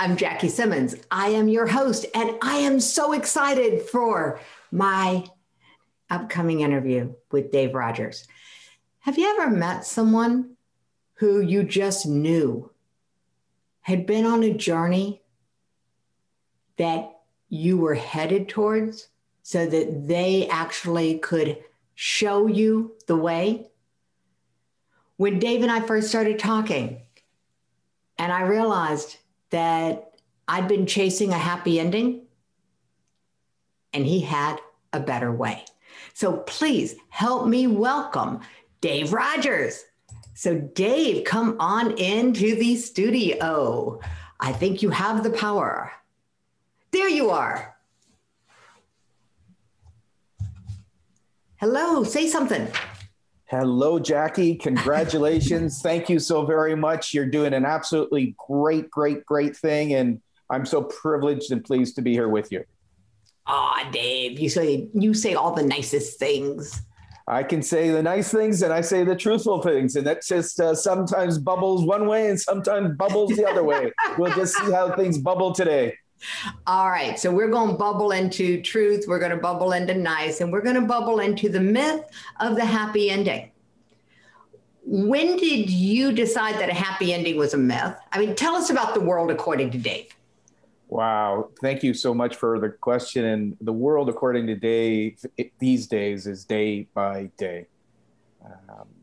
I'm Jackie Simmons. I am your host, and I am so excited for my upcoming interview with Dave Rogers. Have you ever met someone who you just knew had been on a journey that you were headed towards so that they actually could show you the way? When Dave and I first started talking, and I realized that I'd been chasing a happy ending, and he had a better way. So please help me welcome Dave Rogers. So Dave, come on into the studio. I think you have the power. There you are. Hello, say something. Hello, Jackie. Congratulations. Thank you so very much. You're doing an absolutely great thing. And I'm so privileged and pleased to be here with you. Ah, oh, Dave, you say all the nicest things. I can say the nice things and I say the truthful things. And that just sometimes bubbles one way and sometimes bubbles the other way. We'll just see how things bubble today. All right. So we're going to bubble into truth. We're going to bubble into nice, and we're going to bubble into the myth of the happy ending. When did you decide that a happy ending was a myth? I mean, tell us about the world according to Dave. Wow. Thank you so much for the question. And the world according to Dave these days is day by day.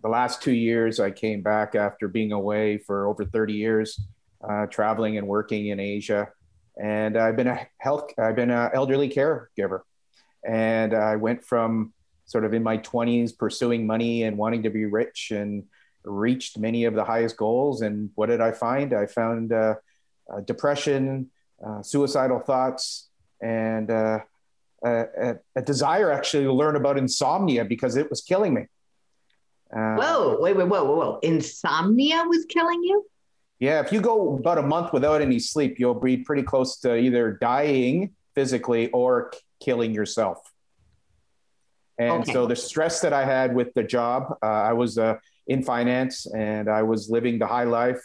The last 2 years, I came back after being away for over 30 years, traveling and working in Asia. And I've been an elderly caregiver. And I went from sort of in my 20s, pursuing money and wanting to be rich, and reached many of the highest goals. And what did I find? I found depression, suicidal thoughts, and a desire actually to learn about insomnia because it was killing me. Whoa. Insomnia was killing you? Yeah, if you go about a month without any sleep, you'll be pretty close to either dying physically or killing yourself. And okay. So the stress that I had with the job, I was in finance, and I was living the high life,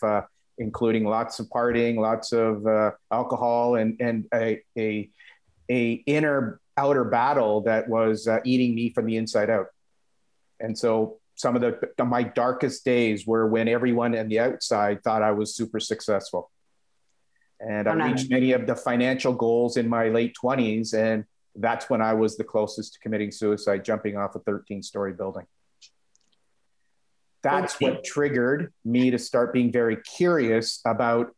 including lots of partying, lots of alcohol, and a inner outer battle that was eating me from the inside out. And so some of my darkest days were when everyone on the outside thought I was super successful. And I reached many of the financial goals in my late 20s. And that's when I was the closest to committing suicide, jumping off a 13-story building. That's what triggered me to start being very curious about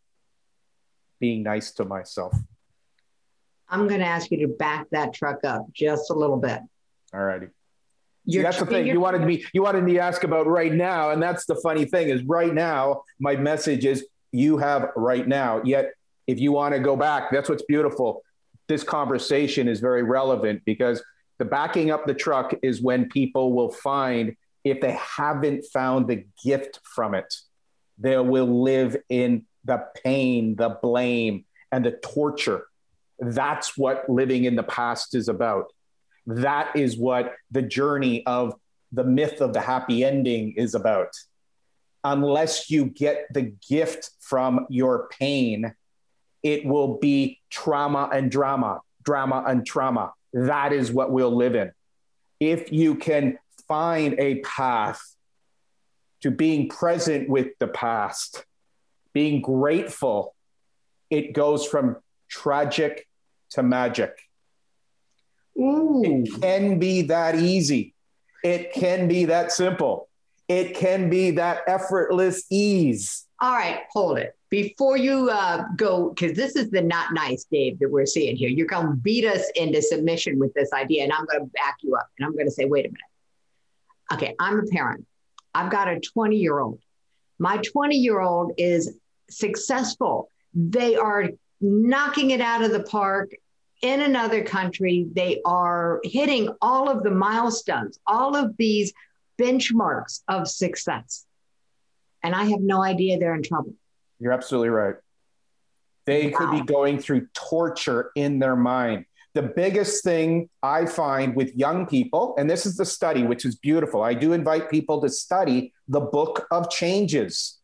being nice to myself. I'm going to ask you to back that truck up just a little bit. All righty. See, that's the thing you wanted me to ask about right now. And that's the funny thing is right now, my message is you have right now. Yet if you want to go back, that's what's beautiful. This conversation is very relevant because the backing up the truck is when people will find, if they haven't found the gift from it, they will live in the pain, the blame, and the torture. That's what living in the past is about. That is what the journey of the myth of the happy ending is about. Unless you get the gift from your pain, it will be trauma and drama, drama and trauma. That is what we'll live in. If you can find a path to being present with the past, being grateful, it goes from tragic to magic. Ooh. It can be that easy. It can be that simple. It can be that effortless ease. All right, hold it. Before you go, because this is the not nice Dave that we're seeing here. You're going to beat us into submission with this idea, and I'm going to back you up, and I'm going to say, wait a minute. Okay, I'm a parent. I've got a 20-year-old. My 20-year-old is successful. They are knocking it out of the park. In another country, they are hitting all of the milestones, all of these benchmarks of success. And I have no idea they're in trouble. You're absolutely right. They could be going through torture in their mind. The biggest thing I find with young people, and this is the study, which is beautiful. I do invite people to study the Book of Changes.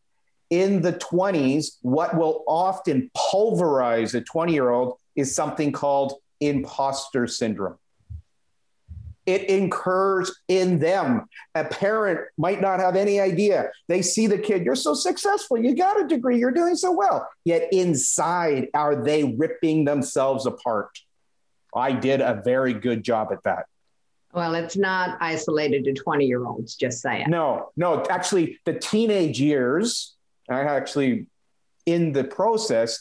in the 20s, what will often pulverize a 20-year-old is something called imposter syndrome. It incurs in them. A parent might not have any idea. They see the kid, you're so successful, you got a degree, you're doing so well. Yet inside, are they ripping themselves apart? I did a very good job at that. Well, it's not isolated to 20-year-olds, just saying. No, actually, the teenage years, I actually, in the process,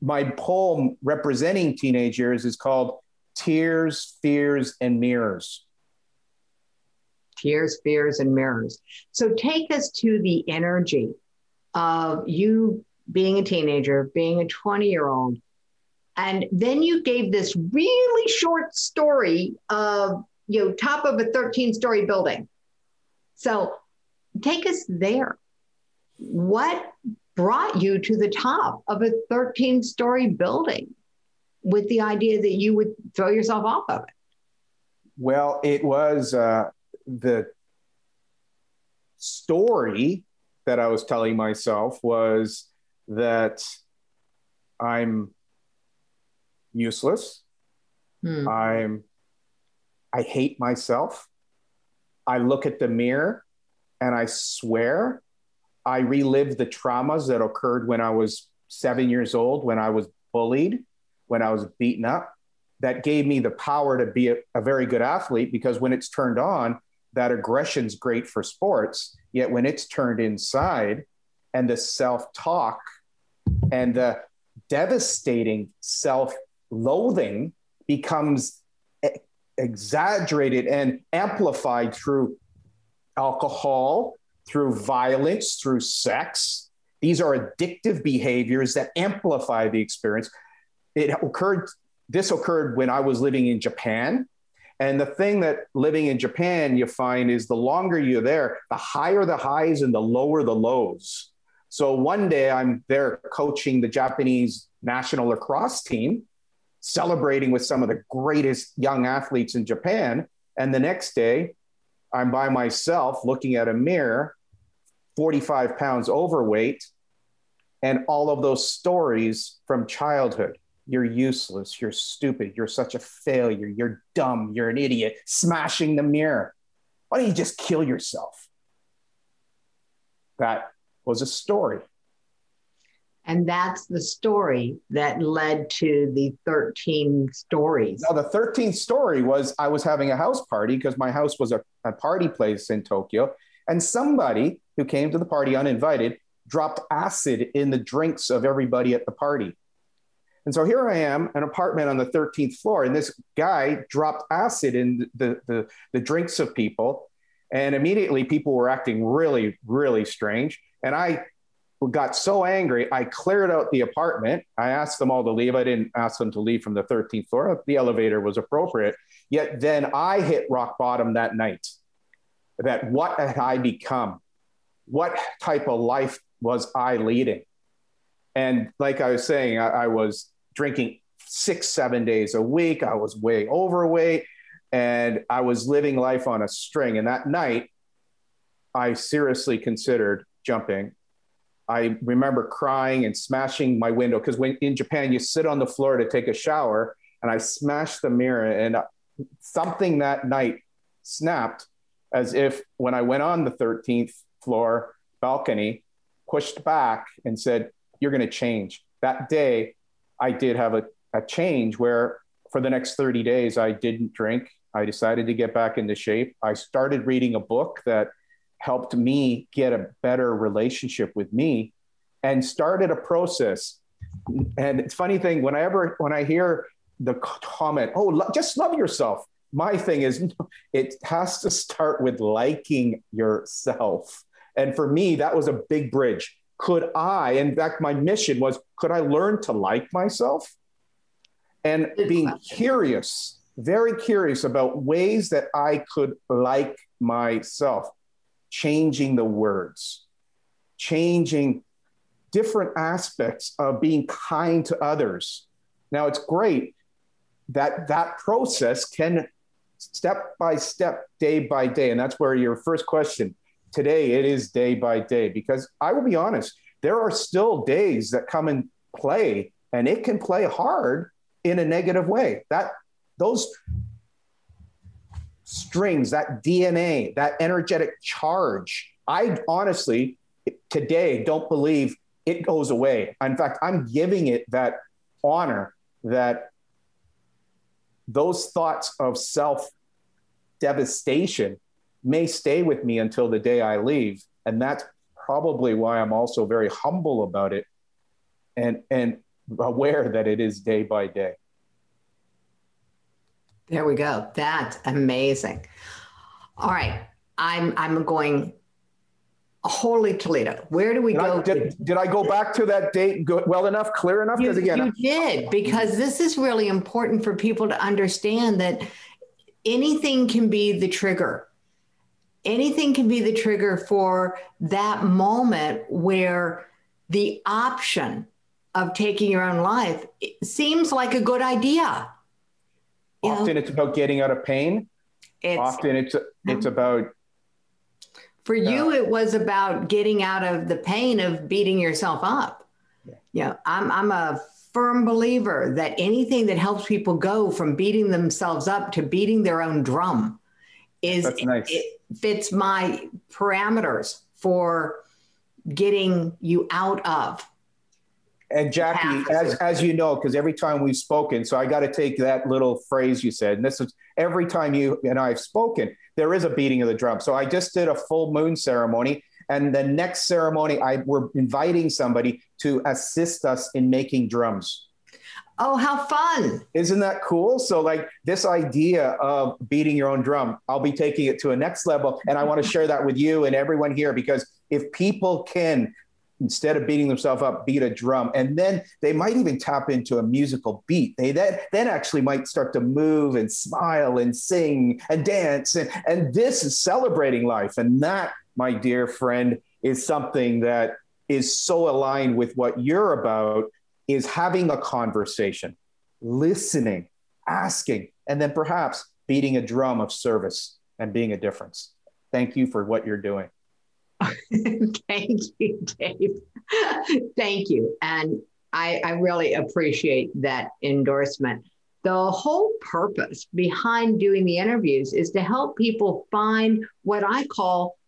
my poem representing teenage years is called Tears, Fears, and Mirrors. Tears, Fears, and Mirrors. So take us to the energy of you being a teenager, being a 20-year-old, and then you gave this really short story of, you know, top of a 13-story building. So take us there. What brought you to the top of a 13-story building with the idea that you would throw yourself off of it? Well, it was the story that I was telling myself was that I'm useless. I hate myself. I look at the mirror and I swear I relive the traumas that occurred when I was 7 years old, when I was bullied, when I was beaten up. That gave me the power to be a very good athlete, because when it's turned on, that aggression's great for sports. Yet when it's turned inside, and the self-talk and the devastating self-loathing becomes exaggerated and amplified through alcohol, through violence, through sex. These are addictive behaviors that amplify the experience. This occurred when I was living in Japan. And the thing that living in Japan you find is the longer you're there, the higher the highs and the lower the lows. So one day I'm there coaching the Japanese national lacrosse team, celebrating with some of the greatest young athletes in Japan. And the next day I'm by myself looking at a mirror, 45 pounds overweight, and all of those stories from childhood. You're useless, you're stupid, you're such a failure, you're dumb, you're an idiot, smashing the mirror. Why don't you just kill yourself? That was a story. And that's the story that led to the 13 stories. Now, the 13th story was I was having a house party, because my house was a party place in Tokyo. And somebody who came to the party uninvited dropped acid in the drinks of everybody at the party. And so here I am, an apartment on the 13th floor, and this guy dropped acid in the drinks of people. And immediately people were acting really, really strange. And I got so angry, I cleared out the apartment. I asked them all to leave. I didn't ask them to leave from the 13th floor. The elevator was appropriate. Yet then I hit rock bottom that night. That what had I become? What type of life was I leading? And like I was saying, I was drinking 6-7 days a week. I was way overweight, and I was living life on a string. And that night I seriously considered jumping. I remember crying and smashing my window, because when in Japan, you sit on the floor to take a shower, and I smashed the mirror, and something that night snapped, as if when I went on the 13th floor balcony, pushed back and said, you're going to change. That day, I did have a change where for the next 30 days, I didn't drink. I decided to get back into shape. I started reading a book that helped me get a better relationship with me, and started a process. And it's funny thing, when I hear the comment, just love yourself. My thing is, it has to start with liking yourself. And for me, that was a big bridge. My mission was, could I learn to like myself? And being curious, very curious about ways that I could like myself. Changing the words, changing different aspects of being kind to others. Now, it's great that that process can step by step, day by day. And that's where your first question today, it is day by day, because I will be honest, there are still days that come and play, and it can play hard in a negative way. That those strings, that DNA, that energetic charge, I honestly today don't believe it goes away. In fact, I'm giving it that honor that those thoughts of self-devastation may stay with me until the day I leave. And that's probably why I'm also very humble about it and aware that it is day by day. There we go. That's amazing. All right. I'm going wholly Toledo. Where do we go? Did I go back to that date well enough, clear enough? Because again, you did, because this is really important for people to understand that anything can be the trigger. Anything can be the trigger for that moment where the option of taking your own life seems like a good idea. Often it's about getting out of pain. Often it's about. For you, it was about getting out of the pain of beating yourself up. Yeah. You know, I'm a firm believer that anything that helps people go from beating themselves up to beating their own drum is it fits my parameters for getting you out of. And Jackie, as you know, because every time we've spoken, so I got to take that little phrase you said, and this is every time you and I've spoken, there is a beating of the drum. So I just did a full moon ceremony, and the next ceremony, we're inviting somebody to assist us in making drums. Oh, how fun. Isn't that cool? So like this idea of beating your own drum, I'll be taking it to a next level. And I want to share that with you and everyone here, because if people can, instead of beating themselves up, beat a drum, and then they might even tap into a musical beat. They then actually might start to move and smile and sing and dance. And this is celebrating life. And that, my dear friend, is something that is so aligned with what you're about, is having a conversation, listening, asking, and then perhaps beating a drum of service and being a difference. Thank you for what you're doing. Thank you, Dave. Thank you. And I really appreciate that endorsement. The whole purpose behind doing the interviews is to help people find what I call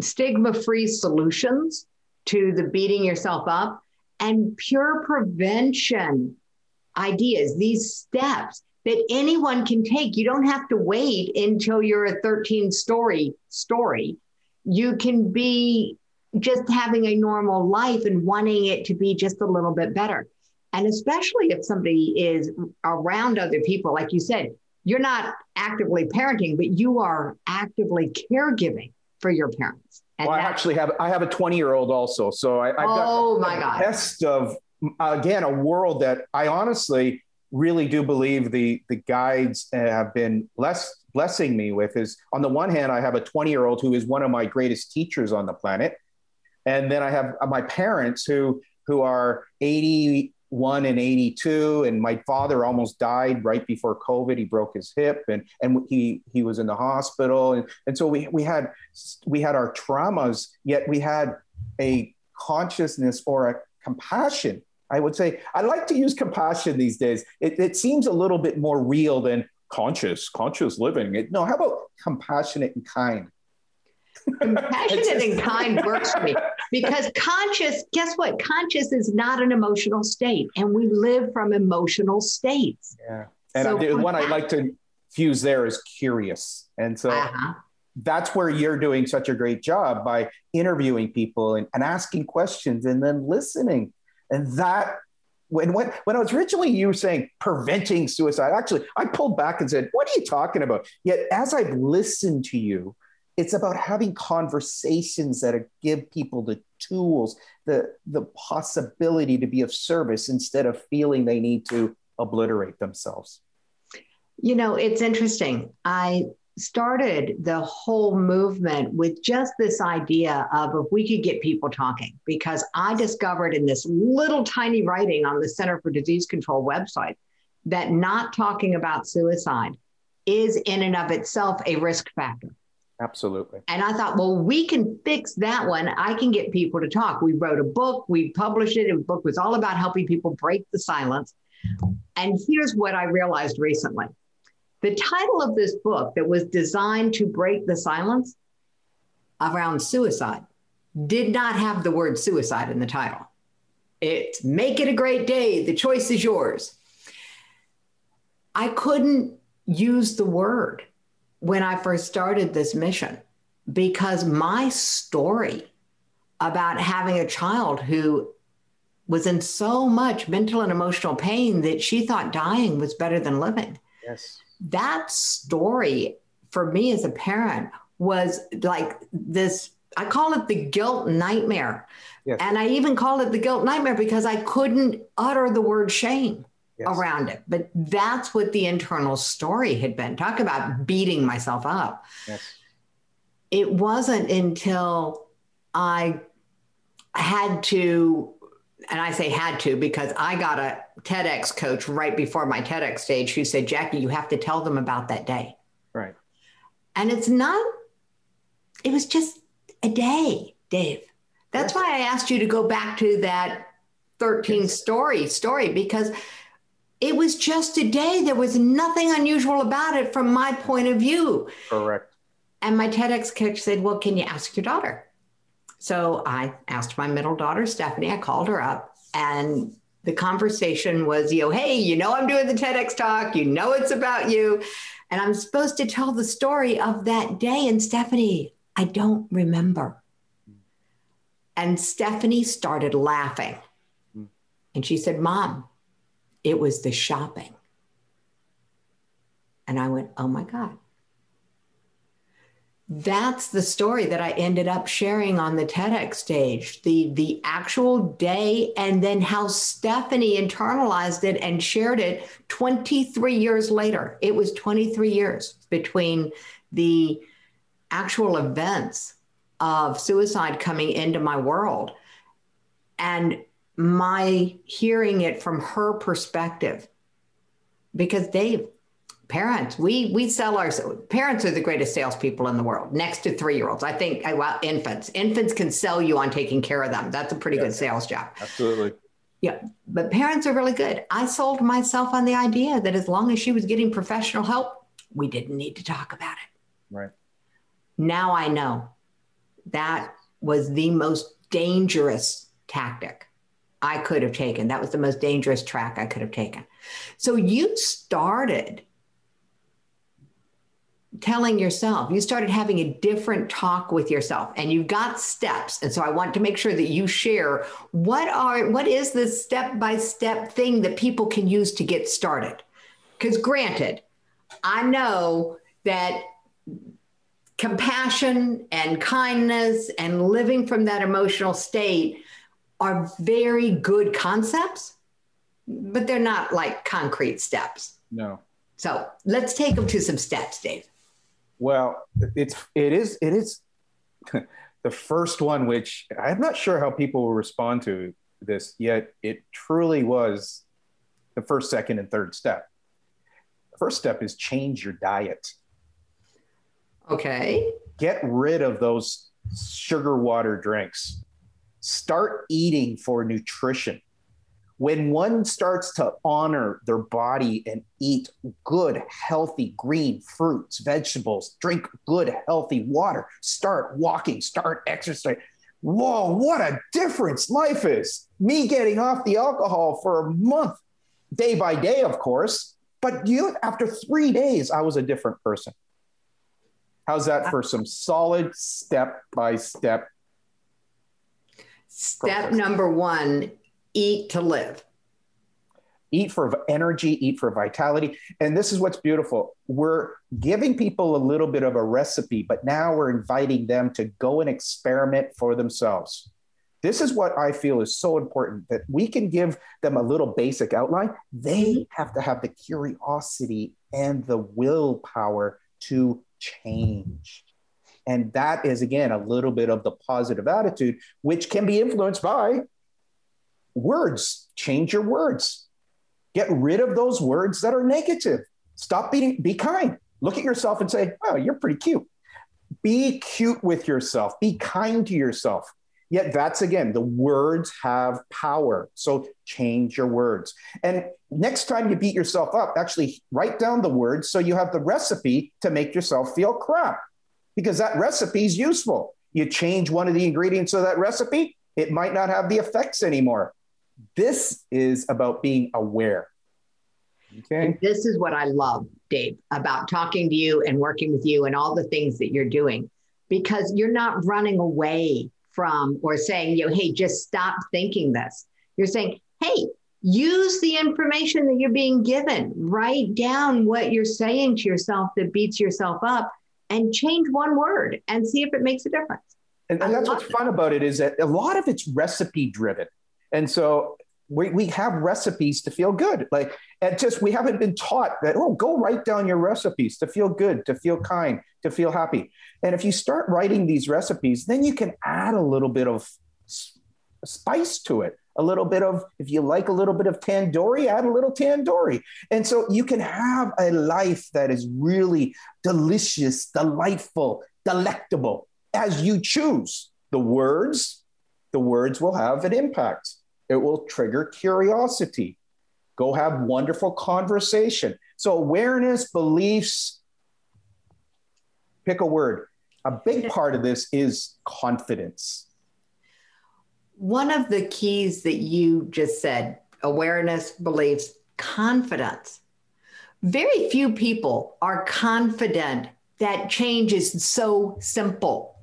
stigma-free solutions to the beating yourself up and pure prevention ideas, these steps that anyone can take. You don't have to wait until you're a 13-story story. You can be just having a normal life and wanting it to be just a little bit better. And especially if somebody is around other people, like you said, you're not actively parenting, but you are actively caregiving for your parents. And well, I have a 20-year-old also. So I've got the best of, again, a world that I honestly really do believe the guides have been blessing me with is, on the one hand, I have a 20-year-old who is one of my greatest teachers on the planet. And then I have my parents who are 81 and 82. And my father almost died right before COVID. He broke his hip and he was in the hospital. And so we had our traumas, yet we had a consciousness or a compassion. I would say, I like to use compassion these days. It seems a little bit more real than conscious living. How about compassionate and kind? Compassionate and kind works for me, because conscious, guess what? Conscious is not an emotional state, and we live from emotional states. Yeah. And so one I like to fuse there is curious. And so that's where you're doing such a great job by interviewing people and asking questions and then listening. And that, when I was originally, you were saying preventing suicide, actually, I pulled back and said, what are you talking about? Yet as I've listened to you, it's about having conversations that give people the tools, the possibility to be of service instead of feeling they need to obliterate themselves. You know, it's interesting. I started the whole movement with just this idea of if we could get people talking, because I discovered in this little tiny writing on the Center for Disease Control website that not talking about suicide is in and of itself a risk factor. Absolutely. And I thought, well, we can fix that one. I can get people to talk. We wrote a book, we published it. The book was all about helping people break the silence. And here's what I realized recently. The title of this book that was designed to break the silence around suicide did not have the word suicide in the title. It's Make It a Great Day. The Choice is Yours. I couldn't use the word when I first started this mission, because my story about having a child who was in so much mental and emotional pain that she thought dying was better than living. Yes. That story for me as a parent was like this, I call it the guilt nightmare. Yes. And I even call it the guilt nightmare because I couldn't utter the word shame. Yes. Around it. But that's what the internal story had been. Talk about beating myself up. Yes. It wasn't until I had to, and I say had to because I got a TEDx coach right before my TEDx stage who said, Jackie, you have to tell them about that day. Right. And it's not, it was just a day, Dave. That's why I asked you to go back to that 13 story because it was just a day. There was nothing unusual about it from my point of view. Correct. And my TEDx coach said, well, can you ask your daughter? So I asked my middle daughter, Stephanie. I called her up and the conversation was, hey, I'm doing the TEDx talk. It's about you. And I'm supposed to tell the story of that day. And Stephanie, I don't remember. And Stephanie started laughing. And she said, Mom, it was the shopping. And I went, oh my God. That's the story that I ended up sharing on the TEDx stage, the actual day, and then how Stephanie internalized it and shared it 23 years later. It was 23 years between the actual events of suicide coming into my world and my hearing it from her perspective. Because Dave, parents, we sell our, parents are the greatest salespeople in the world, next to 3-year-olds. I think, well, infants can sell you on taking care of them. That's a pretty good sales job. Absolutely. Yeah, but parents are really good. I sold myself on the idea that as long as she was getting professional help, we didn't need to talk about it. Right. Now I know that was the most dangerous tactic I could have taken. That was the most dangerous track I could have taken. So you started telling yourself, you started having a different talk with yourself and you've got steps. And so I want to make sure that you share what is this step-by-step thing that people can use to get started? Because granted, I know that compassion and kindness and living from that emotional state are very good concepts, but they're not like concrete steps. No. So let's take them to some steps, Dave. Well, it is the first one, which I'm not sure how people will respond to this, yet it truly was the first, second, and third step. The first step is change your diet. Okay. Get rid of those sugar water drinks. Start eating for nutrition. When one starts to honor their body and eat good, healthy green fruits, vegetables, drink good, healthy water, start walking, start exercising. Whoa, what a difference life is. Me getting off the alcohol for a month, day by day, of course. But after 3 days, I was a different person. How's that for some solid step-by-step? Step number one, eat to live. Eat for energy, eat for vitality. And this is what's beautiful. We're giving people a little bit of a recipe, but now we're inviting them to go and experiment for themselves. This is what I feel is so important, that we can give them a little basic outline. They have to have the curiosity and the willpower to change. And that is, again, a little bit of the positive attitude, which can be influenced by words. Change your words. Get rid of those words that are negative. Stop being, be kind. Look at yourself and say, oh, you're pretty cute. Be cute with yourself. Be kind to yourself. Yet that's, again, the words have power. So change your words. And next time you beat yourself up, actually write down the words so you have the recipe to make yourself feel crap, because that recipe is useful. You change one of the ingredients of that recipe, it might not have the effects anymore. This is about being aware. Okay. And this is what I love, Dave, about talking to you and working with you and all the things that you're doing, because you're not running away from or saying, you know, hey, just stop thinking this. You're saying, hey, use the information that you're being given. Write down what you're saying to yourself that beats yourself up and change one word and see if it makes a difference. And that's what's fun about it, is that a lot of it's recipe driven. And so we have recipes to feel good. Like, and just, we haven't been taught that, oh, go write down your recipes to feel good, to feel kind, to feel happy. And if you start writing these recipes, then you can add a little bit of spice to it. A little bit of, if you like a little bit of tandoori, add a little tandoori. And so you can have a life that is really delicious, delightful, delectable, as you choose. The words will have an impact. It will trigger curiosity. Go have wonderful conversation. So awareness, beliefs, pick a word. A big part of this is confidence. One of the keys that you just said, awareness, beliefs, confidence. Very few people are confident that change is so simple.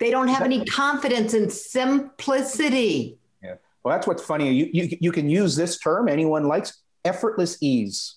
They don't have any confidence in simplicity. Yeah. Well, that's what's funny. You can use this term, anyone likes, effortless ease.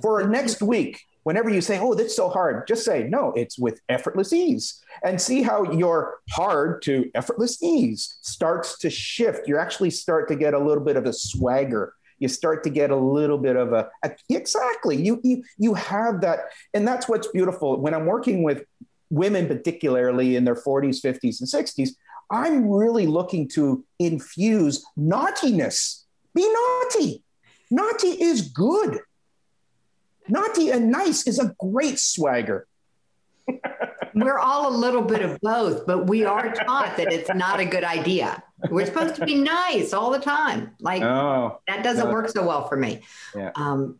For next week, whenever you say, oh, that's so hard, just say, no, it's with effortless ease, and see how your hard to effortless ease starts to shift. You actually start to get a little bit of a swagger. You start to get a little bit of exactly. You have that. And that's what's beautiful. When I'm working with women, particularly in their 40s, 50s, and 60s, I'm really looking to infuse naughtiness. Be naughty. Naughty is good. Naughty and nice is a great swagger. We're all a little bit of both, but we are taught that it's not a good idea. We're supposed to be nice all the time. Like, that doesn't work so well for me. Yeah.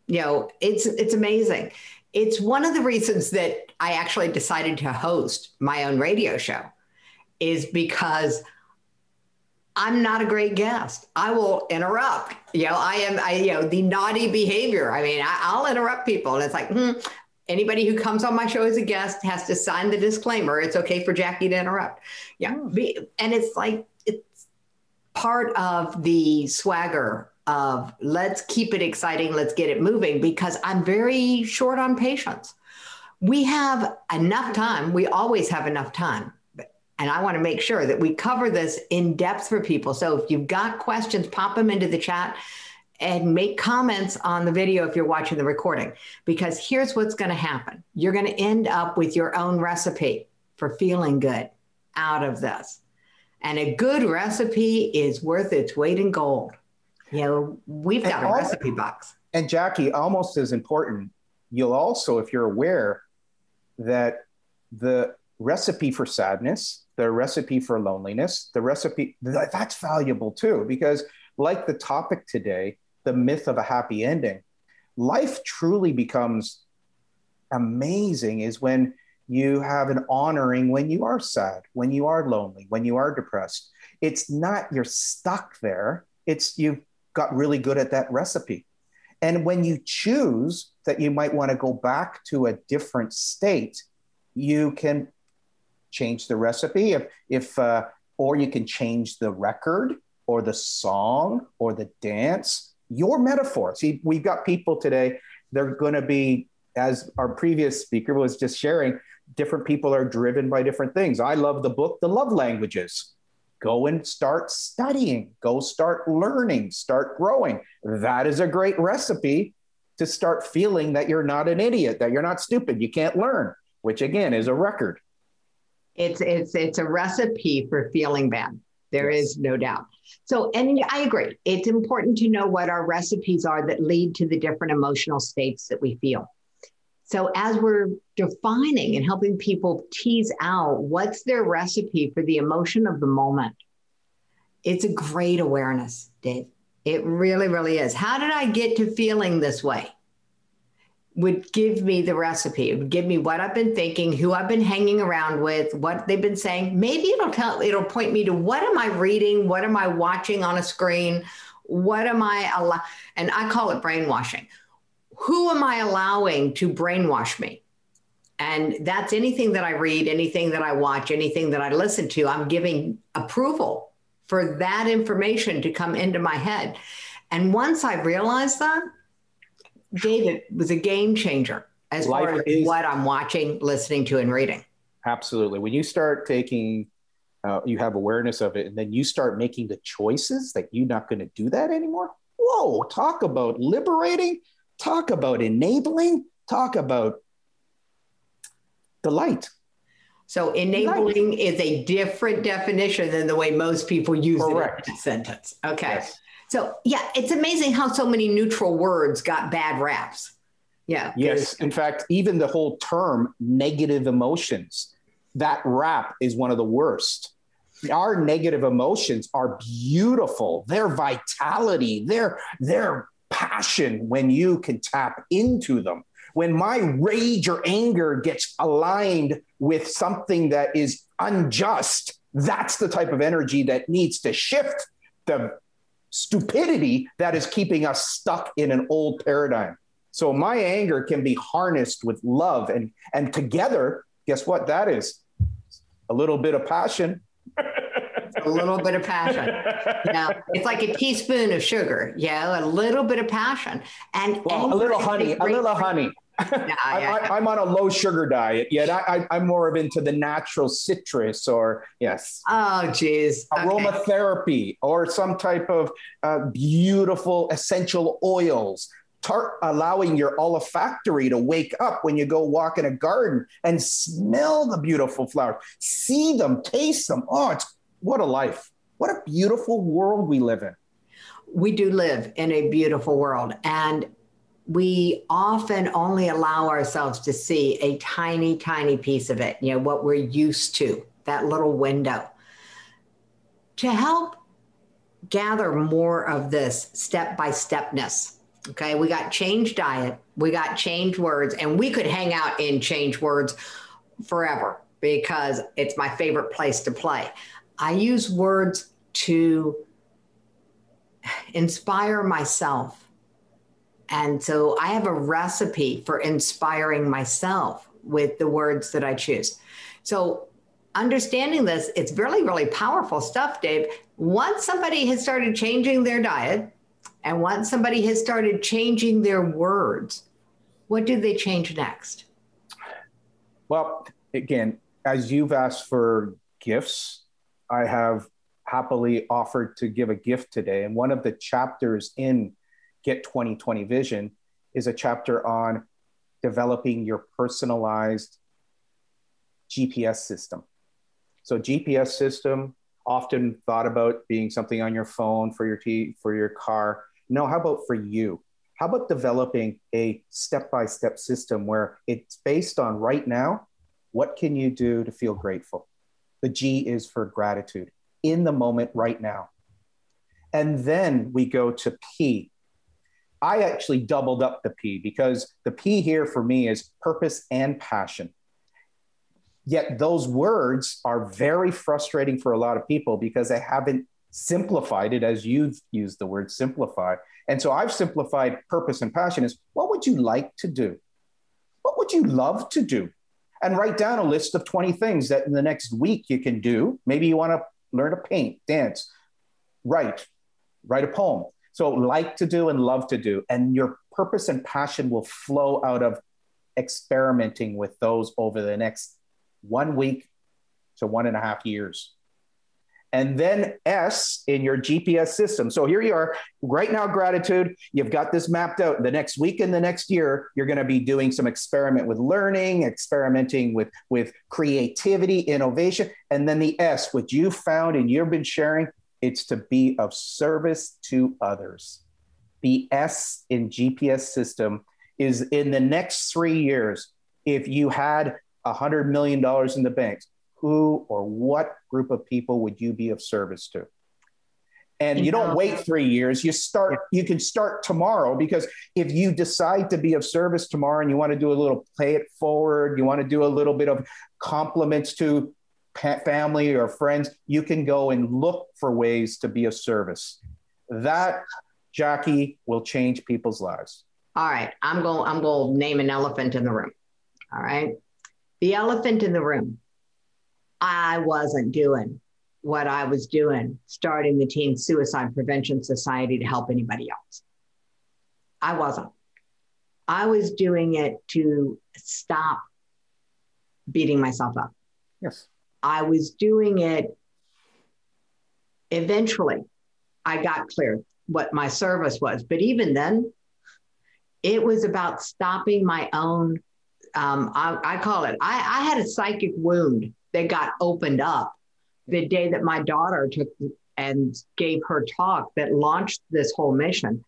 You know, it's amazing. It's one of the reasons that I actually decided to host my own radio show, is because I'm not a great guest. I will interrupt. You know, I am the naughty behavior. I mean, I'll interrupt people, and it's like, anybody who comes on my show as a guest has to sign the disclaimer. It's okay for Jackie to interrupt. Yeah. And it's like, it's part of the swagger of let's keep it exciting. Let's get it moving, because I'm very short on patience. We have enough time. We always have enough time. And I want to make sure that we cover this in depth for people. So if you've got questions, pop them into the chat and make comments on the video if you're watching the recording, because here's what's going to happen. You're going to end up with your own recipe for feeling good out of this. And a good recipe is worth its weight in gold. You know, we've got a recipe box. And Jackie, almost as important, you'll also, if you're aware, that the recipe for sadness, the recipe for loneliness, the recipe, that's valuable too, because like the topic today, the myth of a happy ending, life truly becomes amazing is when you have an honoring when you are sad, when you are lonely, when you are depressed. It's not you're stuck there. It's you've got really good at that recipe. And when you choose that you might want to go back to a different state, you can change the recipe or you can change the record or the song or the dance, your metaphor. See, we've got people today, they're going to be, as our previous speaker was just sharing, different people are driven by different things. I love the book, The Love Languages. Go and start studying, go start learning, start growing. That is a great recipe to start feeling that you're not an idiot, that you're not stupid, you can't learn, which again is a record. It's a recipe for feeling bad. There is no doubt. So, and I agree. It's important to know what our recipes are that lead to the different emotional states that we feel. So as we're defining and helping people tease out what's their recipe for the emotion of the moment, it's a great awareness, Dave. It really, really is. How did I get to feeling this way? Would give me the recipe. It would give me what I've been thinking, who I've been hanging around with, what they've been saying. Maybe it'll point me to what am I reading? What am I watching on a screen? What am I and I call it brainwashing. Who am I allowing to brainwash me? And that's anything that I read, anything that I watch, anything that I listen to. I'm giving approval for that information to come into my head. And once I realized that, David, was a game changer as far as what I'm watching, listening to, and reading. Absolutely. When you start taking, you have awareness of it, and then you start making the choices that you're not going to do that anymore. Whoa, talk about liberating, talk about enabling, talk about delight. So enabling is a different definition than the way most people use it in a sentence. Okay. Yes. So, yeah, it's amazing how so many neutral words got bad raps. Yeah. Yes. In fact, even the whole term negative emotions, that rap is one of the worst. Our negative emotions are beautiful. Their vitality, their passion, when you can tap into them. When my rage or anger gets aligned with something that is unjust, that's the type of energy that needs to shift the stupidity that is keeping us stuck in an old paradigm. So my anger can be harnessed with love, and together, guess what that is? A little bit of passion. A little bit of passion. Now, it's like a teaspoon of sugar, a little bit of passion. And a little honey, honey. I'm on a low sugar diet, yet I'm more of into the natural citrus or aromatherapy or some type of beautiful essential oils, allowing your olfactory to wake up when you go walk in a garden and smell the beautiful flowers, see them, taste them. Oh, what a life. What a beautiful world we live in. We do live in a beautiful world, and we often only allow ourselves to see a tiny, tiny piece of it, what we're used to, that little window. To help gather more of this step-by-stepness, okay, we got change diet, we got change words, and we could hang out in change words forever because it's my favorite place to play. I use words to inspire myself. And so I have a recipe for inspiring myself with the words that I choose. So understanding this, it's really, really powerful stuff, Dave. Once somebody has started changing their diet, and once somebody has started changing their words, what do they change next? Well, again, as you've asked for gifts, I have happily offered to give a gift today. And one of the chapters in Get 2020 Vision is a chapter on developing your personalized GPS system. So GPS system, often thought about being something on your phone, for your car. No, how about for you? How about developing a step-by-step system where it's based on right now, what can you do to feel grateful? The G is for gratitude, in the moment right now. And then we go to P. I actually doubled up the P, because the P here for me is purpose and passion. Yet those words are very frustrating for a lot of people because they haven't simplified it, as you've used the word simplify. And so I've simplified purpose and passion is, what would you like to do? What would you love to do? And write down a list of 20 things that in the next week you can do. Maybe you want to learn to paint, dance, write a poem. So like to do and love to do, and your purpose and passion will flow out of experimenting with those over the next 1 week to 1.5 years. And then S in your GPS system. So here you are right now, gratitude. You've got this mapped out. The next week and the next year, you're going to be doing some experiment with learning, experimenting with creativity, innovation. And then the S, which you found and you've been sharing, it's to be of service to others. The S in GPS system is in the next 3 years, if you had $100 million in the bank, who or what group of people would you be of service to? And you don't wait 3 years. You can start tomorrow, because if you decide to be of service tomorrow and you want to do a little pay it forward, you want to do a little bit of compliments to family or friends, you can go and look for ways to be of service. That, Jackie, will change people's lives. All right. I'm going to name an elephant in the room. All right. The elephant in the room. I wasn't doing what I was doing, starting the Teen Suicide Prevention Society to help anybody else. I wasn't. I was doing it to stop beating myself up. Yes. I was doing it. Eventually, I got clear what my service was. But even then, it was about stopping my own, I call it, I had a psychic wound that got opened up the day that my daughter took and gave her talk that launched this whole mission.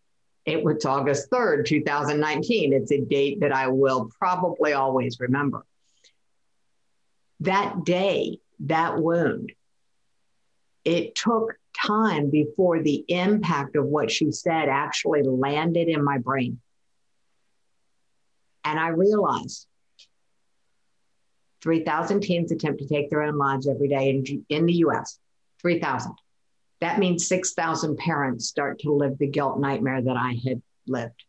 It was August 3rd, 2019. It's a date that I will probably always remember. That day, that wound, it took time before the impact of what she said actually landed in my brain. And I realized 3,000 teens attempt to take their own lives every day in the U.S., 3,000. That means 6,000 parents start to live the guilt nightmare that I had lived.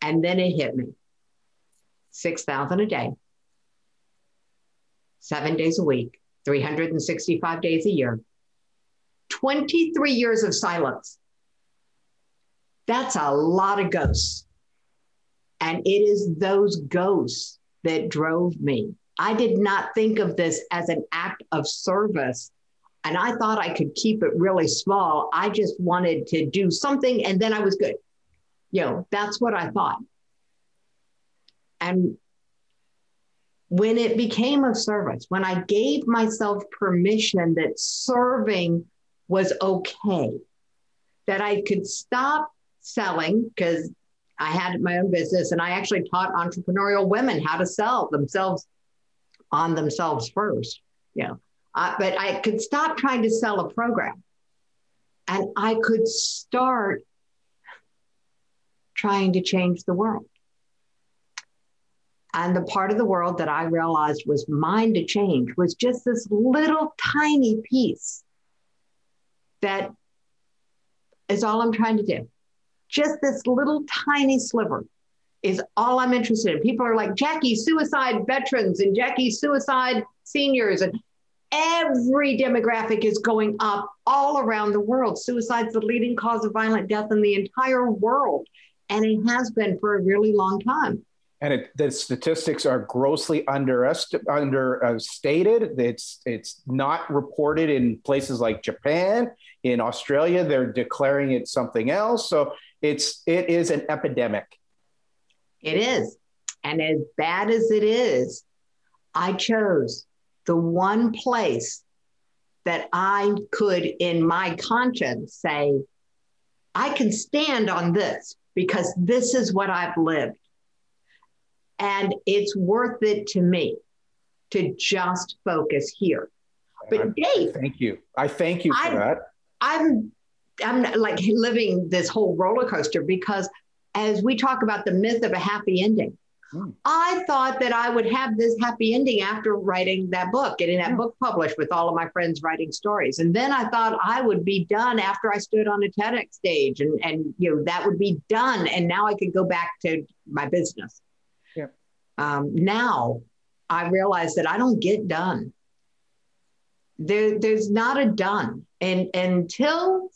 And then it hit me. 6,000 a day, 7 days a week, 365 days a year, 23 years of silence. That's a lot of ghosts. And it is those ghosts that drove me. I did not think of this as an act of service. And I thought I could keep it really small. I just wanted to do something and then I was good. That's what I thought. And when it became of service, when I gave myself permission that serving was okay, that I could stop selling, because I had my own business and I actually taught entrepreneurial women how to sell themselves on themselves first. But I could stop trying to sell a program and I could start trying to change the world. And the part of the world that I realized was mine to change was just this little tiny piece that is all I'm trying to do. Just this little tiny sliver is all I'm interested in. People are like, Jackie, suicide veterans, and Jackie, suicide seniors. And every demographic is going up all around the world. Suicide's the leading cause of violent death in the entire world. And it has been for a really long time. And the statistics are grossly understated. It's not reported in places like Japan. In Australia, they're declaring it something else. So it is an epidemic. It is. And as bad as it is, I chose the one place that I could, in my conscience, say, I can stand on this because this is what I've lived. And it's worth it to me to just focus here. But Dave, thank you. I thank you for that. I'm like living this whole roller coaster, because as we talk about the myth of a happy ending, I thought that I would have this happy ending after writing that book, getting that book published with all of my friends writing stories. And then I thought I would be done after I stood on a TEDx stage and that would be done. And now I could go back to my business. Now I realize that I don't get done. There's not a done. And until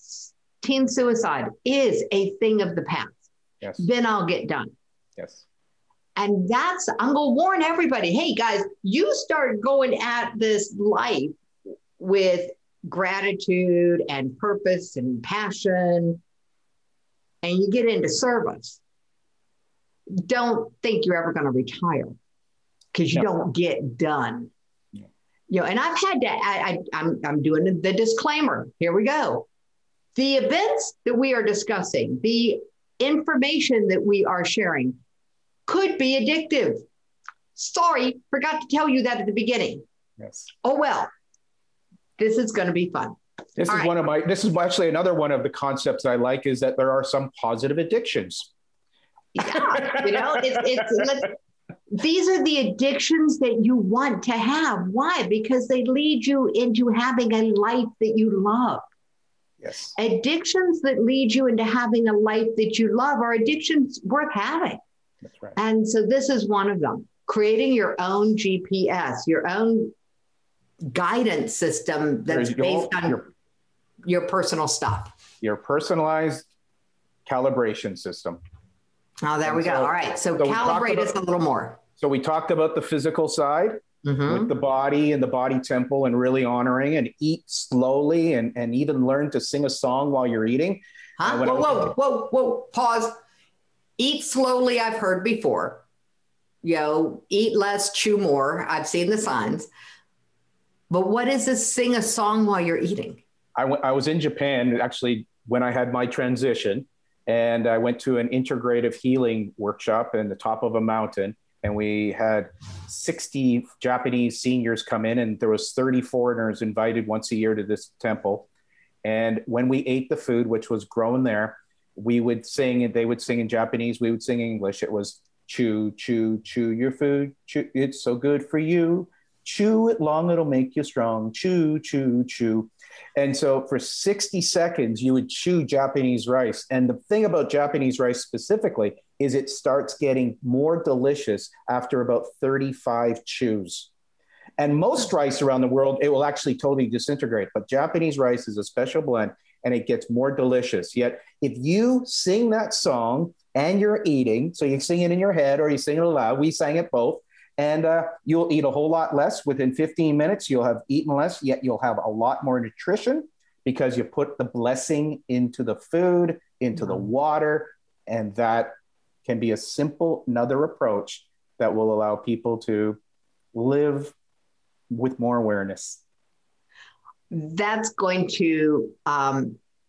teen suicide is a thing of the past, then I'll get done. Yes. And I'm going to warn everybody, hey guys, you start going at this life with gratitude and purpose and passion, and you get into service. Don't think you're ever going to retire, because you don't get done. Yeah. And I've had to, I'm doing the disclaimer. Here we go. The events that we are discussing, the information that we are sharing could be addictive. Sorry, forgot to tell you that at the beginning. Yes. Oh, well, this is going to be fun. This is one of my, this is actually another one of the concepts that I like, is that there are some positive addictions. Yeah, you know, these are the addictions that you want to have. Why? Because they lead you into having a life that you love. Yes. Addictions that lead you into having a life that you love are addictions worth having. That's right. And so this is one of them. Creating your own GPS, your own guidance system that's based on your personal stuff. Your personalized calibration system. Oh, there we go. All right. So calibrate us a little more. So we talked about the physical side with the body and the body temple, and really honoring, and eat slowly, and even learn to sing a song while you're eating. Huh? Whoa, pause. Eat slowly, I've heard before. Eat less, chew more. I've seen the signs. But what is this sing a song while you're eating? I was in Japan, actually, when I had my transition. And I went to an integrative healing workshop in the top of a mountain. And we had 60 Japanese seniors come in, and there was 30 foreigners invited once a year to this temple. And when we ate the food, which was grown there, we would sing, and they would sing in Japanese. We would sing English. It was chew, chew, chew your food. Chew, it's so good for you. Chew it long, it'll make you strong. Chew, chew, chew. And so for 60 seconds, you would chew Japanese rice. And the thing about Japanese rice specifically is it starts getting more delicious after about 35 chews. And most rice around the world, it will actually totally disintegrate. But Japanese rice is a special blend, and it gets more delicious. Yet if you sing that song and you're eating, so you sing it in your head or you sing it aloud, we sang it both. And you'll eat a whole lot less. Within 15 minutes, you'll have eaten less, yet you'll have a lot more nutrition because you put the blessing into the food, into the water. And that can be a simple, another approach that will allow people to live with more awareness. That's going to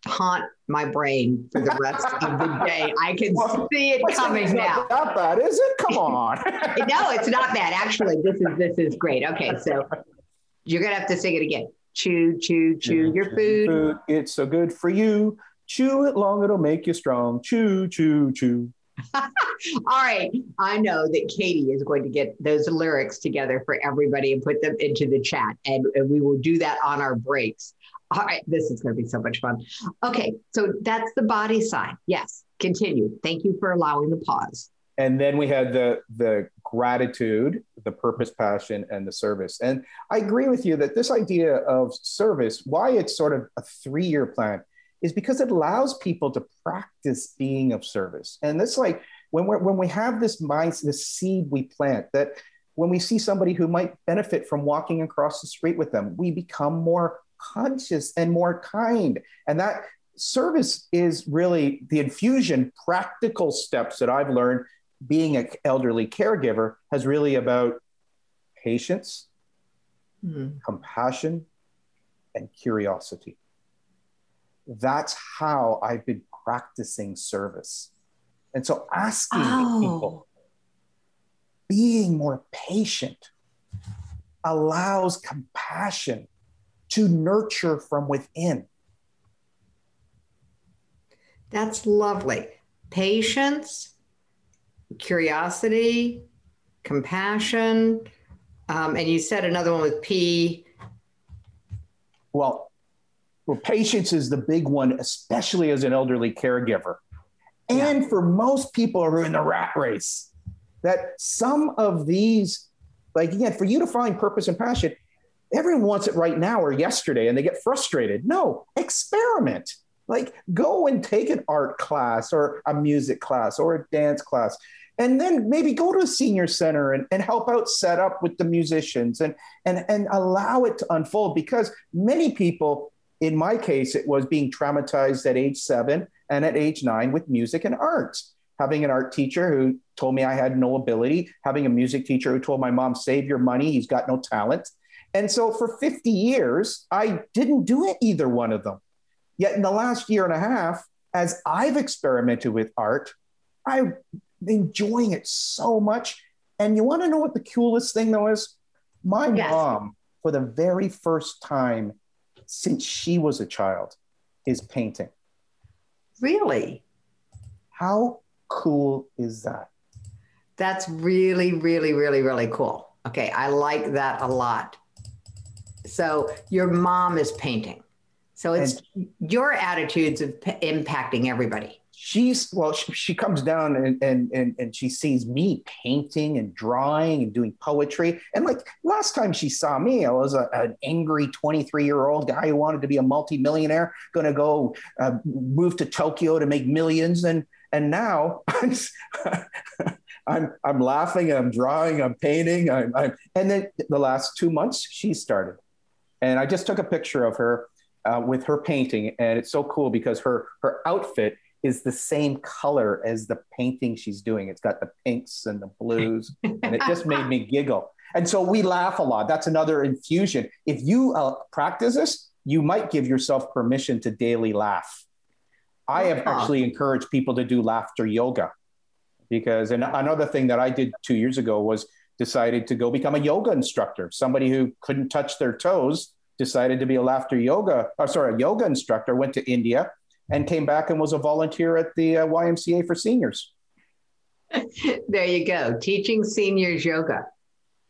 haunt my brain for the rest of the day. I can see it coming now. It's not bad, is it? Come on. No, it's not bad. Actually, this is great. Okay, so you're going to have to sing it again. Chew, chew, chew your food. It's so good for you. Chew it long, it'll make you strong. Chew, chew, chew. All right. I know that Katie is going to get those lyrics together for everybody and put them into the chat. And we will do that on our breaks. All right. This is going to be so much fun. Okay. So that's the body side. Yes. Continue. Thank you for allowing the pause. And then we had the gratitude, the purpose, passion, and the service. And I agree with you that this idea of service, why it's sort of a three-year plan, is because it allows people to practice being of service. And that's like when we have this mind, this seed we plant, that when we see somebody who might benefit from walking across the street with them, we become more conscious and more kind. And that service is really the infusion, practical steps that I've learned being an elderly caregiver has really about patience, compassion, and curiosity. That's how I've been practicing service. And so asking people, being more patient allows compassion to nurture from within. That's lovely. Patience, curiosity, compassion. And you said another one with P. Well, patience is the big one, especially as an elderly caregiver. And for most people who are in the rat race, that some of these, like again, for you to find purpose and passion, everyone wants it right now or yesterday, and they get frustrated. No, experiment. Like go and take an art class or a music class or a dance class, and then maybe go to a senior center and help out set up with the musicians and allow it to unfold, because many people, in my case, it was being traumatized at age 7 and at age 9 with music and art. Having an art teacher who told me I had no ability, having a music teacher who told my mom, save your money, he's got no talent. And so for 50 years, I didn't do either one of them. Yet in the last year and a half, as I've experimented with art, I enjoying it so much. And you want to know what the coolest thing though is? My mom, for the very first time since she was a child, is painting. Really? How cool is that? That's really, really, really, really cool. Okay, I like that a lot. So your mom is painting. So it's and your attitudes of impacting everybody. She's, well, she comes down and she sees me painting and drawing and doing poetry. And like last time she saw me, I was an angry 23-year-old guy who wanted to be a multimillionaire, going to go move to Tokyo to make millions. And now I'm laughing, I'm drawing, I'm painting. And then the last 2 months she started. And I just took a picture of her with her painting. And it's so cool because her outfit is the same color as the painting she's doing. It's got the pinks and the blues, and it just made me giggle. And so we laugh a lot. That's another infusion. If you practice this, you might give yourself permission to daily laugh. I have actually encouraged people to do laughter yoga because, and another thing that I did 2 years ago was decided to go become a yoga instructor. Somebody who couldn't touch their toes decided to be a yoga instructor, went to India, and came back and was a volunteer at the YMCA for seniors. There you go. Teaching seniors yoga.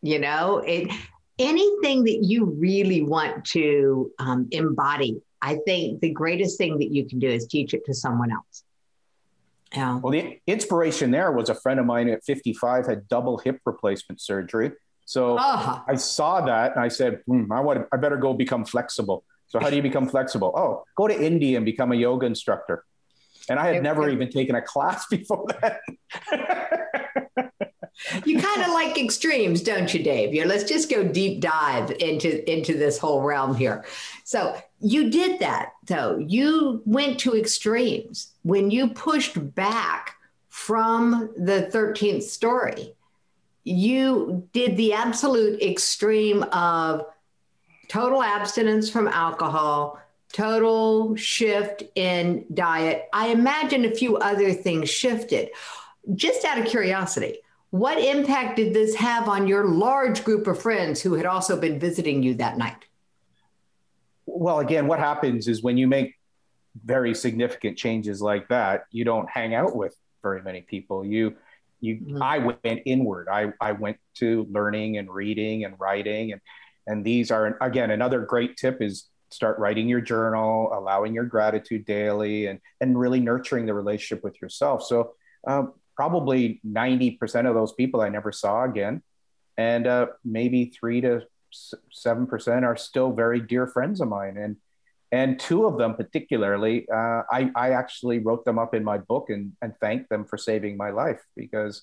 You know, anything that you really want to embody, I think the greatest thing that you can do is teach it to someone else. Yeah. Well, the inspiration there was a friend of mine at 55 had double hip replacement surgery. So I saw that and I said, I better go become flexible. So how do you become flexible? Oh, go to India and become a yoga instructor. And I had never even taken a class before that. You kind of like extremes, don't you, Dave? Let's just go deep dive into this whole realm here. So you did that, though. You went to extremes. When you pushed back from the 13th story, you did the absolute extreme of total abstinence from alcohol, total shift in diet. I imagine a few other things shifted. Just out of curiosity, what impact did this have on your large group of friends who had also been visiting you that night? Well, again, what happens is when you make very significant changes like that, you don't hang out with very many people. I went inward. I went to learning and reading and writing. And these are, again, another great tip is start writing your journal, allowing your gratitude daily, and really nurturing the relationship with yourself. So probably 90% of those people I never saw again. And maybe 3 to 7% are still very dear friends of mine. And two of them particularly, I actually wrote them up in my book and thanked them for saving my life because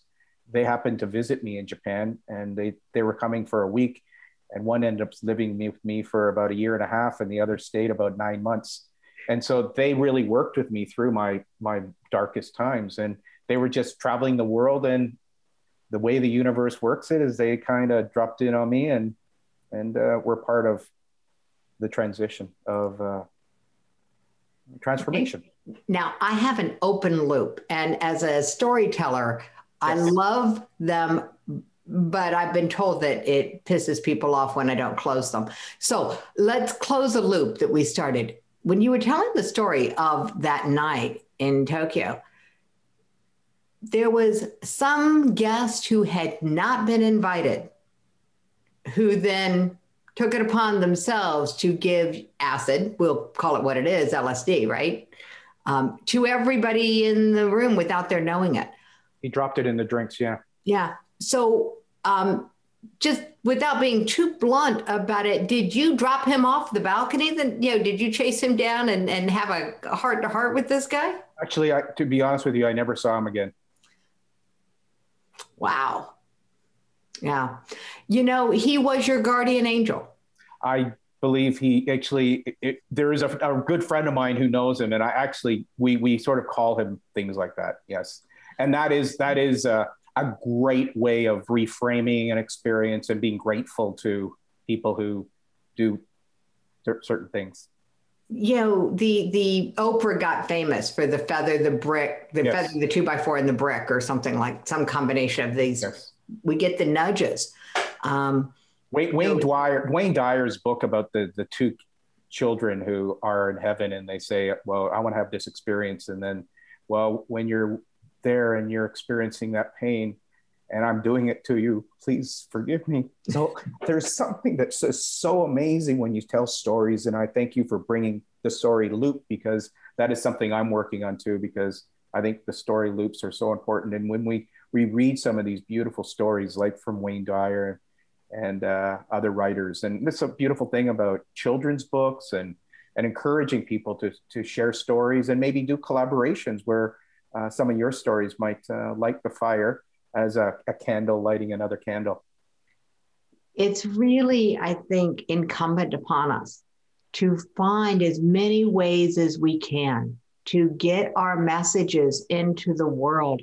they happened to visit me in Japan and they were coming for a week. And one ended up living with me for about a year and a half, and the other stayed about 9 months. And so they really worked with me through my darkest times. And they were just traveling the world. And the way the universe works it is they kind of dropped in on me and were part of the transition of transformation. Now, I have an open loop. And as a storyteller, yes, I love them, but I've been told that it pisses people off when I don't close them. So let's close a loop that we started. When you were telling the story of that night in Tokyo, there was some guest who had not been invited, who then took it upon themselves to give acid, we'll call it what it is, LSD, right? To everybody in the room without their knowing it. He dropped it in the drinks, yeah. Yeah. So just without being too blunt about it, did you drop him off the balcony? Then, did you chase him down and have a heart-to-heart with this guy? Actually, to be honest with you, I never saw him again. Wow. Yeah. He was your guardian angel. I believe he actually, there is a good friend of mine who knows him, and we sort of call him things like that. Yes. And that is a great way of reframing an experience and being grateful to people who do certain things. you know, the Oprah got famous for the feather, the brick, the yes. feather, the 2x4 and the brick, or something like some combination of these. Yes. We get the nudges. Wayne Dyer's book about the two children who are in heaven, and they say, well, I want to have this experience. And then, well, when you're there and you're experiencing that pain and I'm doing it to you, please forgive me. So there's something that's just so amazing when you tell stories. And I thank you for bringing the story loop, because that is something I'm working on too, because I think the story loops are so important. And when we read some of these beautiful stories, like from Wayne Dyer and other writers. And that's a beautiful thing about children's books and encouraging people to share stories and maybe do collaborations where some of your stories might light the fire as a candle lighting another candle. It's really, I think, incumbent upon us to find as many ways as we can to get our messages into the world.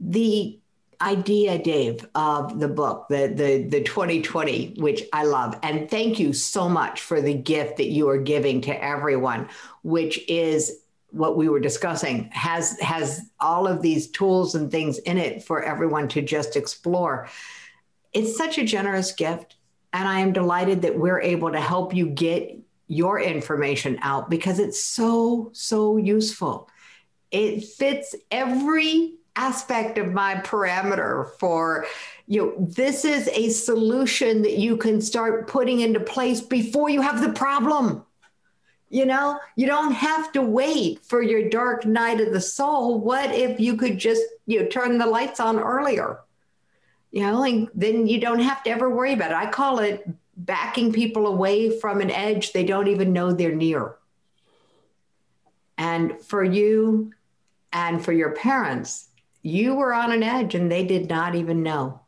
The idea, Dave, of the book, the 2020, which I love. And thank you so much for the gift that you are giving to everyone, which is what we were discussing, has all of these tools and things in it for everyone to just explore. It's such a generous gift. And I am delighted that we're able to help you get your information out, because it's so, so useful. It fits every aspect of my parameter for, you know, this is a solution that you can start putting into place before you have the problem. You know, you don't have to wait for your dark night of the soul. What if you could just, you know, turn the lights on earlier, you know, and then you don't have to ever worry about it. I call it backing people away from an edge they don't even know they're near. And for you and for your parents, you were on an edge and they did not even know.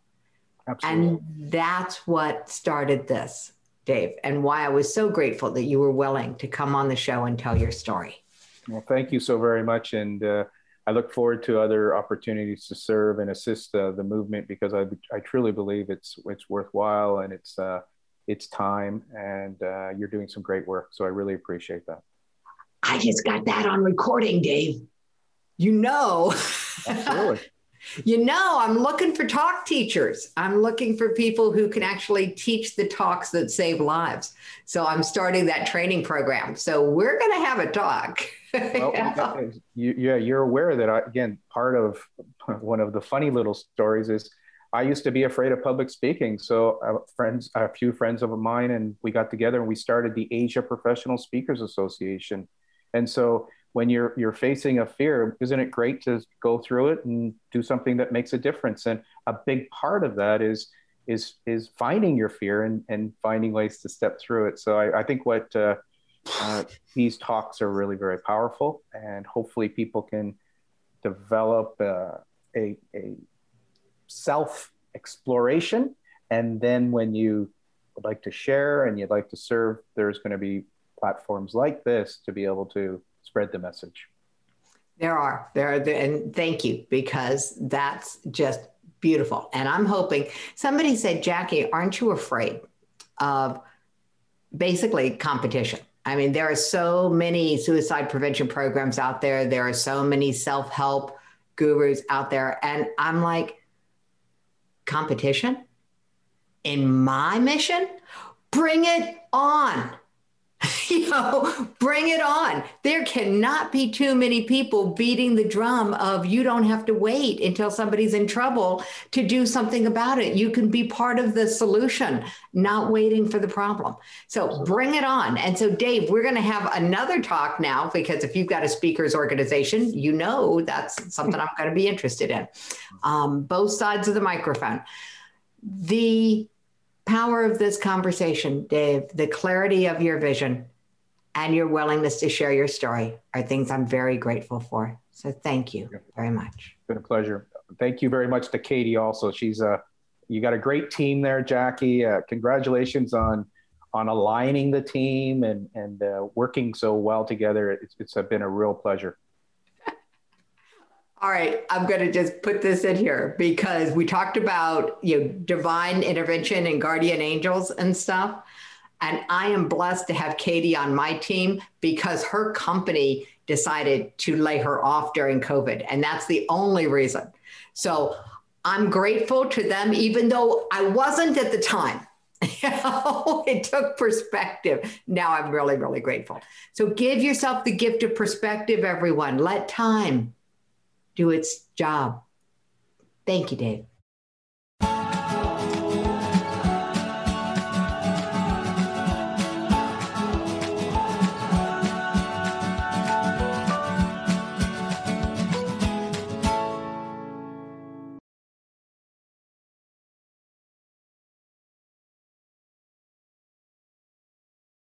Absolutely. And that's what started this, Dave, and why I was so grateful that you were willing to come on the show and tell your story. Well, thank you so very much. And I look forward to other opportunities to serve and assist the movement, because I truly believe it's worthwhile and it's time, and you're doing some great work. So I really appreciate that. I just got that on recording, Dave. You know, absolutely. You know, I'm looking for talk teachers. I'm looking for people who can actually teach the talks that save lives. So I'm starting that training program. So we're going to have a talk. Well, yeah. You're aware that, again, part of one of the funny little stories is I used to be afraid of public speaking. So a few friends of mine, and we got together and we started the Asia Professional Speakers Association. And so when you're facing a fear, isn't it great to go through it and do something that makes a difference? And a big part of that is finding your fear and finding ways to step through it. So I think what these talks are really very powerful, and hopefully people can develop a self-exploration. And then when you would like to share and you'd like to serve, there's going to be platforms like this to be able to spread the message. There are, and thank you, because that's just beautiful. And I'm hoping, somebody said, Jackie, aren't you afraid of basically competition? I mean, there are so many suicide prevention programs out there. There are so many self-help gurus out there. And I'm like, competition in my mission? Bring it on. You know, bring it on. There cannot be too many people beating the drum of you don't have to wait until somebody's in trouble to do something about it. You can be part of the solution, not waiting for the problem. So bring it on. And so, Dave, we're going to have another talk now, because if you've got a speakers organization, you know, that's something I'm going to be interested in. Both sides of the microphone. The power of this conversation, Dave, the clarity of your vision and your willingness to share your story are things I'm very grateful for. So thank you very much. It's been a pleasure. Thank you very much to Katie also. You got a great team there, Jackie. Congratulations on aligning the team and working so well together. It's been a real pleasure. All right, I'm going to just put this in here, because we talked about, you know, divine intervention and guardian angels and stuff. And I am blessed to have Katie on my team because her company decided to lay her off during COVID. And that's the only reason. So I'm grateful to them, even though I wasn't at the time. It took perspective. Now I'm really, really grateful. So give yourself the gift of perspective, everyone. Let time do its job. Thank you, Dave.